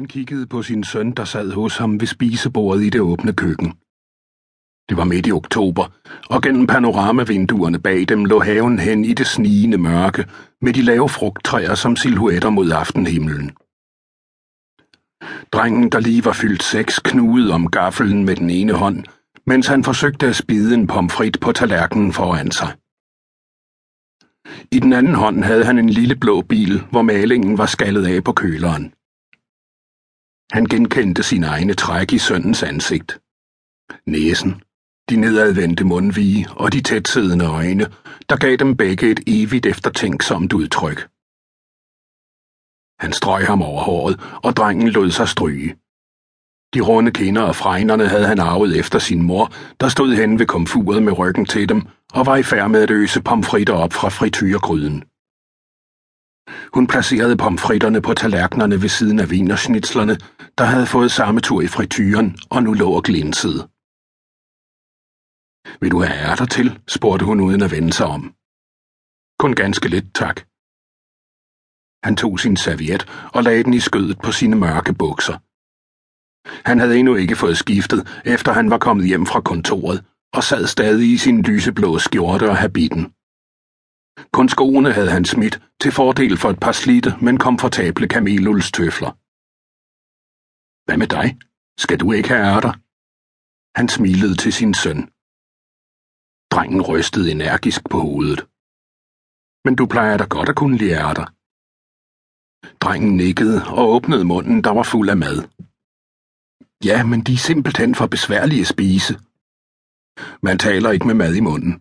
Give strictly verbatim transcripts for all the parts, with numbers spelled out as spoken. Han kiggede på sin søn, der sad hos ham ved spisebordet i det åbne køkken. Det var midt i oktober, og gennem panoramavinduerne bag dem lå haven hen i det snigende mørke, med de lave frugttræer som silhuetter mod aftenhimlen. Drengen, der lige var fyldt seks, knugede om gaffelen med den ene hånd, mens han forsøgte at spide en pomfrit på tallerkenen foran sig. I den anden hånd havde han en lille blå bil, hvor malingen var skallet af på køleren. Han genkendte sine egne træk i sønnens ansigt. Næsen, de nedadvendte mundvige og de tætsiddende øjne, der gav dem begge et evigt eftertænksomt udtryk. Han strøg ham over håret, og drengen lod sig stryge. De runde kinder og fregnerne havde han arvet efter sin mor, der stod hen ved komfuret med ryggen til dem og var i færd med at øse pomfritter op fra frityregryden. Hun placerede pomfritterne på tallerkenerne ved siden af wienerschnitzlerne, der havde fået samme tur i frityren og nu lå og glinsede. Vil du have ærter til, spurgte hun uden at vende sig om. Kun ganske lidt, tak. Han tog sin serviet og lagde den i skødet på sine mørke bukser. Han havde endnu ikke fået skiftet, efter han var kommet hjem fra kontoret, og sad stadig i sin lyseblå skjorte og habitten. Kun skoene havde han smidt til fordel for et par slidte, men komfortable kamelulstøfler. Hvad med dig? Skal du ikke have ærter? Han smilede til sin søn. Drengen rystede energisk på hovedet. Men du plejer da godt at kunne lide ærter. Drengen nikkede og åbnede munden, der var fuld af mad. Ja, men de er simpelthen for besværlige at spise. Man taler ikke med mad i munden.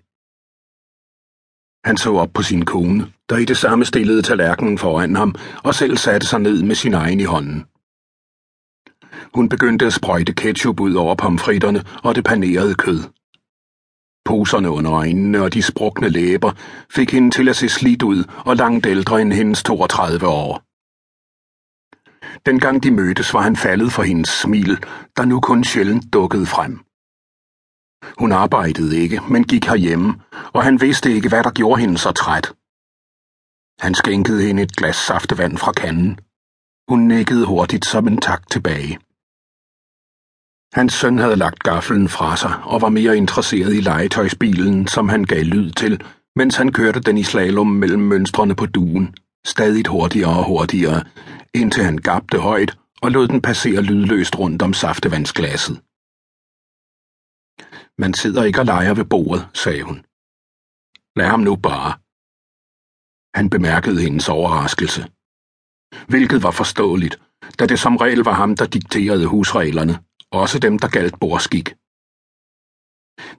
Han så op på sin kone, der i det samme stillede tallerkenen foran ham, og selv satte sig ned med sin egen i hånden. Hun begyndte at sprøjte ketchup ud over pomfritterne og det panerede kød. Poserne under øjnene og de sprukne læber fik hende til at se slidt ud og langt ældre end hendes toogtredive år. Dengang de mødtes, var han faldet for hendes smil, der nu kun sjældent dukkede frem. Hun arbejdede ikke, men gik herhjemme, og han vidste ikke, hvad der gjorde hende så træt. Han skænkede hende et glas saftevand fra kanden. Hun nikkede hurtigt som en tak tilbage. Hans søn havde lagt gaflen fra sig og var mere interesseret i legetøjsbilen, som han gav lyd til, mens han kørte den i slalom mellem mønstrene på dugen, stadig hurtigere og hurtigere, indtil han gabte højt og lod den passere lydløst rundt om saftevandsglasset. Man sidder ikke og leger ved bordet, sagde hun. Lad ham nu bare. Han bemærkede hendes overraskelse, hvilket var forståeligt, da det som regel var ham, der dikterede husreglerne, også dem, der galt bordskik.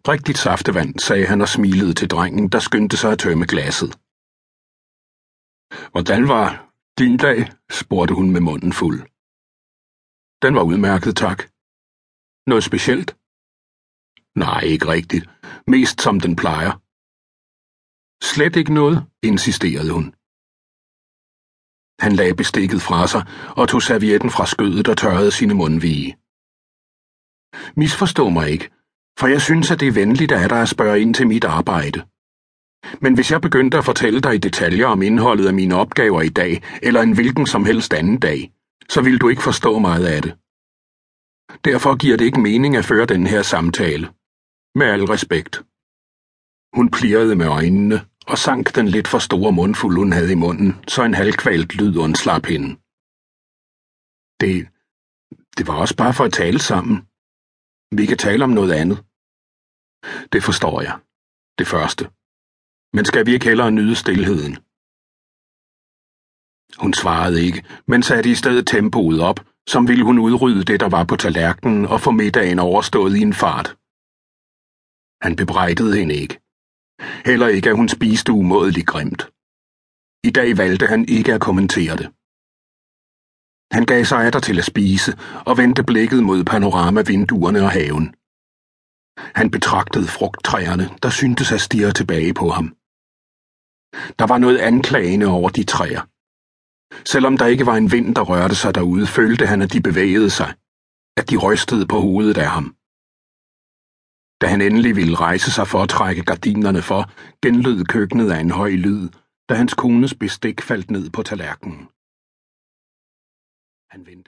Drik dit saftevand, sagde han og smilede til drengen, der skyndte sig at tømme glasset. Hvordan var din dag? Spurgte hun med munden fuld. Den var udmærket, tak. Noget specielt? Nej, ikke rigtigt. Mest som den plejer. Slet ikke noget, insisterede hun. Han lagde bestikket fra sig og tog servietten fra skødet og tørrede sine mundvige. Misforstå mig ikke, for jeg synes, at det er venligt af dig at spørge ind til mit arbejde. Men hvis jeg begyndte at fortælle dig i detaljer om indholdet af mine opgaver i dag, eller en hvilken som helst anden dag, så ville du ikke forstå meget af det. Derfor giver det ikke mening at føre den her samtale. Med al respekt. Hun plirrede med øjnene og sank den lidt for store mundfuld, hun havde i munden, så en halvkvalt lyd undslap hende. Det, det var også bare for at tale sammen. Vi kan tale om noget andet. Det forstår jeg. Det første. Men skal vi ikke hellere nyde stilheden? Hun svarede ikke, men satte i stedet tempoet op, som ville hun udrydde det, der var på tallerkenen og få middagen overstået i en fart. Han bebrejdede hende ikke. Heller ikke, at hun spiste umådeligt grimt. I dag valgte han ikke at kommentere det. Han gav sig atter til at spise og vendte blikket mod panoramavinduerne og haven. Han betragtede frugttræerne, der syntes at stirre tilbage på ham. Der var noget anklagende over de træer. Selvom der ikke var en vind, der rørte sig derude, følte han, at de bevægede sig, at de rystede på hovedet af ham. Da han endelig ville rejse sig for at trække gardinerne for, genlød køkkenet af en høj lyd, da hans kones bestik faldt ned på tallerkenen. Han vendte